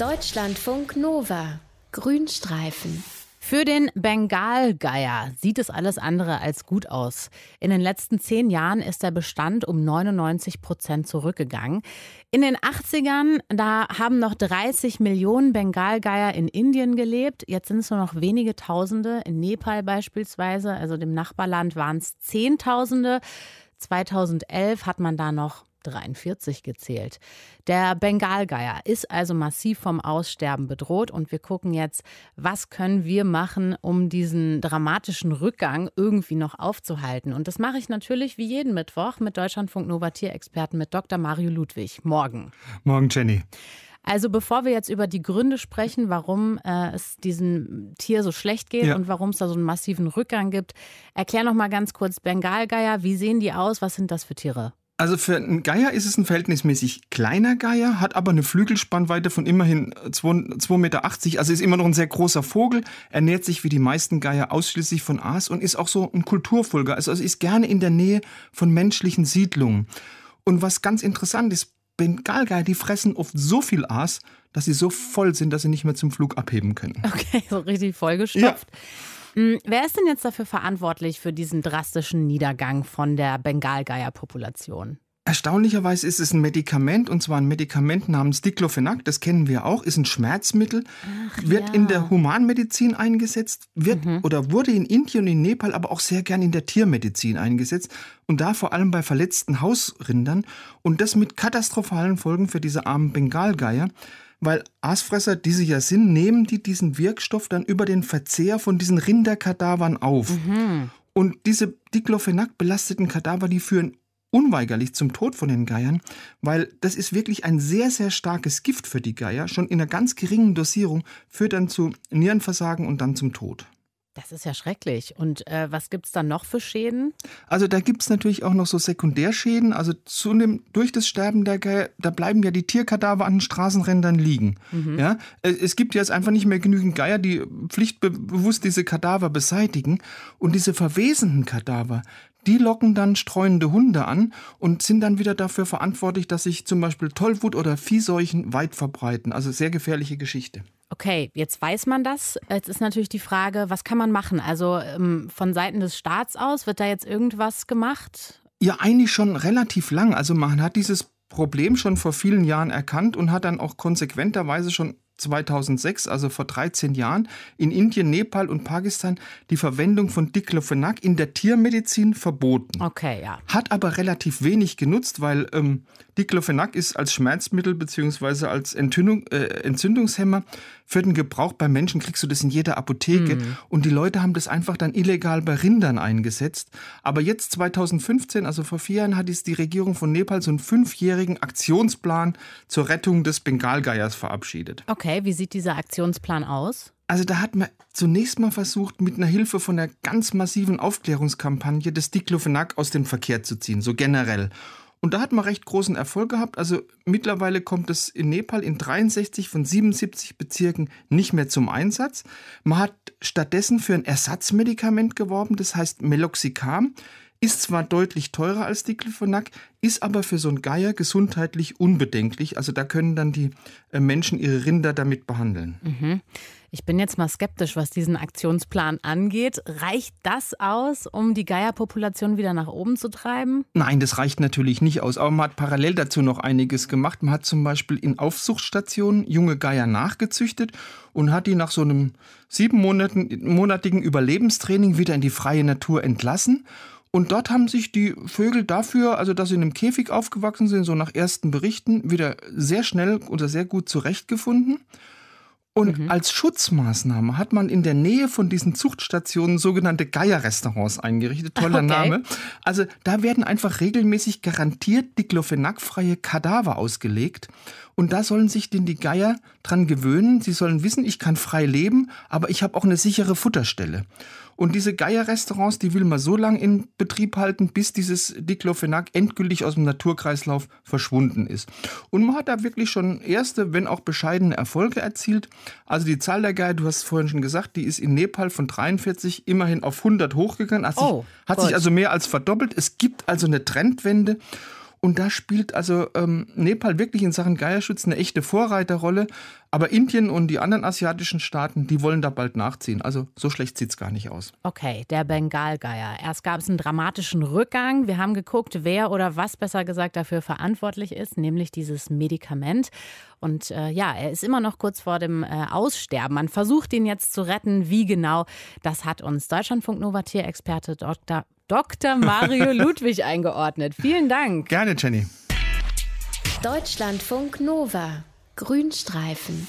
Deutschlandfunk Nova, Grünstreifen. Für den Bengalgeier sieht es alles andere als gut aus. In den letzten 10 Jahren ist der Bestand um 99% zurückgegangen. In den 80ern, da haben noch 30 Millionen Bengalgeier in Indien gelebt. Jetzt sind es nur noch wenige Tausende, in Nepal beispielsweise, also dem Nachbarland, waren es Zehntausende. 2011 hat man da noch 43 gezählt. Der Bengalgeier ist also massiv vom Aussterben bedroht und wir gucken jetzt, was können wir machen, um diesen dramatischen Rückgang irgendwie noch aufzuhalten. Und das mache ich natürlich wie jeden Mittwoch mit Deutschlandfunk Nova Tierexperten mit Dr. Mario Ludwig. Morgen. Morgen, Jenny. Also bevor wir jetzt über die Gründe sprechen, warum es diesem Tier so schlecht geht und warum es da so einen massiven Rückgang gibt, erklär noch mal ganz kurz Bengalgeier, wie sehen die aus, was sind das für Tiere? Also für einen Geier ist es ein verhältnismäßig kleiner Geier, hat aber eine Flügelspannweite von immerhin 2,80 Meter. Also ist immer noch ein sehr großer Vogel, ernährt sich wie die meisten Geier ausschließlich von Aas und ist auch so ein Kulturvogel. Also ist gerne in der Nähe von menschlichen Siedlungen. Und was ganz interessant ist, Bengalgeier, die fressen oft so viel Aas, dass sie so voll sind, dass sie nicht mehr zum Flug abheben können. Okay, so richtig vollgestopft. Ja. Wer ist denn jetzt dafür verantwortlich für diesen drastischen Niedergang von der Bengalgeierpopulation? Erstaunlicherweise ist es ein Medikament, und zwar ein Medikament namens Diclofenac, das kennen wir auch, ist ein Schmerzmittel, in der Humanmedizin eingesetzt, wurde in Indien und in Nepal aber auch sehr gern in der Tiermedizin eingesetzt und da vor allem bei verletzten Hausrindern und das mit katastrophalen Folgen für diese armen Bengalgeier. Weil Aasfresser, die sie ja sind, nehmen die diesen Wirkstoff dann über den Verzehr von diesen Rinderkadavern auf. Mhm. Und diese Diclofenac-belasteten Kadaver, die führen unweigerlich zum Tod von den Geiern, weil das ist wirklich ein sehr, sehr starkes Gift für die Geier. Schon in einer ganz geringen Dosierung führt dann zu Nierenversagen und dann zum Tod. Das ist ja schrecklich. Und was gibt es dann noch für Schäden? Also da gibt es natürlich auch noch so Sekundärschäden. Also durch das Sterben der Geier, da bleiben ja die Tierkadaver an den Straßenrändern liegen. Mhm. Ja? Es gibt jetzt einfach nicht mehr genügend Geier, die pflichtbewusst diese Kadaver beseitigen. Und diese verwesenden Kadaver, die locken dann streunende Hunde an und sind dann wieder dafür verantwortlich, dass sich zum Beispiel Tollwut oder Viehseuchen weit verbreiten. Also sehr gefährliche Geschichte. Okay, jetzt weiß man das. Jetzt ist natürlich die Frage, was kann man machen? Also von Seiten des Staats aus, wird da jetzt irgendwas gemacht? Ja, eigentlich schon relativ lang. Also man hat dieses Problem schon vor vielen Jahren erkannt und hat dann auch konsequenterweise schon 2006, also vor 13 Jahren, in Indien, Nepal und Pakistan die Verwendung von Diclofenac in der Tiermedizin verboten. Okay, ja. Hat aber relativ wenig genutzt, weil Diclofenac ist als Schmerzmittel bzw. als Entzündungshemmer für den Gebrauch bei Menschen, kriegst du das in jeder Apotheke. Mhm. Und die Leute haben das einfach dann illegal bei Rindern eingesetzt. Aber jetzt 2015, also vor 4 Jahren, hat jetzt die Regierung von Nepal so einen 5-jährigen Aktionsplan zur Rettung des Bengalgeiers verabschiedet. Okay. Wie sieht dieser Aktionsplan aus? Also da hat man zunächst mal versucht, mit einer Hilfe von einer ganz massiven Aufklärungskampagne das Diclofenac aus dem Verkehr zu ziehen, so generell. Und da hat man recht großen Erfolg gehabt. Also mittlerweile kommt es in Nepal in 63 von 77 Bezirken nicht mehr zum Einsatz. Man hat stattdessen für ein Ersatzmedikament geworben, das heißt Meloxicam. Ist zwar deutlich teurer als Diclofenac, ist aber für so einen Geier gesundheitlich unbedenklich. Also da können dann die Menschen ihre Rinder damit behandeln. Mhm. Ich bin jetzt mal skeptisch, was diesen Aktionsplan angeht. Reicht das aus, um die Geierpopulation wieder nach oben zu treiben? Nein, das reicht natürlich nicht aus. Aber man hat parallel dazu noch einiges gemacht. Man hat zum Beispiel in Aufzuchtstationen junge Geier nachgezüchtet und hat die nach so einem 7-monatigen Überlebenstraining wieder in die freie Natur entlassen. Und dort haben sich die Vögel dafür, also dass sie in einem Käfig aufgewachsen sind, so nach ersten Berichten, wieder sehr schnell oder sehr gut zurechtgefunden. Und als Schutzmaßnahme hat man in der Nähe von diesen Zuchtstationen sogenannte Geierrestaurants eingerichtet. Toller Name. Also da werden einfach regelmäßig garantiert diclofenacfreie Kadaver ausgelegt. Und da sollen sich denn die Geier dran gewöhnen. Sie sollen wissen, ich kann frei leben, aber ich habe auch eine sichere Futterstelle. Und diese Geierrestaurants, die will man so lange in Betrieb halten, bis dieses Diclofenac endgültig aus dem Naturkreislauf verschwunden ist. Und man hat da wirklich schon erste, wenn auch bescheidene Erfolge erzielt. Also die Zahl der Geier, du hast es vorhin schon gesagt, die ist in Nepal von 43 immerhin auf 100 hochgegangen. Hat sich also mehr als verdoppelt. Es gibt also eine Trendwende. Und da spielt also Nepal wirklich in Sachen Geierschutz eine echte Vorreiterrolle. Aber Indien und die anderen asiatischen Staaten, die wollen da bald nachziehen. Also so schlecht sieht es gar nicht aus. Okay, der Bengalgeier. Erst gab es einen dramatischen Rückgang. Wir haben geguckt, wer oder was besser gesagt dafür verantwortlich ist, nämlich dieses Medikament. Und ja, er ist immer noch kurz vor dem Aussterben. Man versucht ihn jetzt zu retten. Wie genau, das hat uns Deutschlandfunk Nova Tierexperte Dr. Mario Ludwig eingeordnet. Vielen Dank. Gerne, Jenny. Deutschlandfunk Nova. Grünstreifen.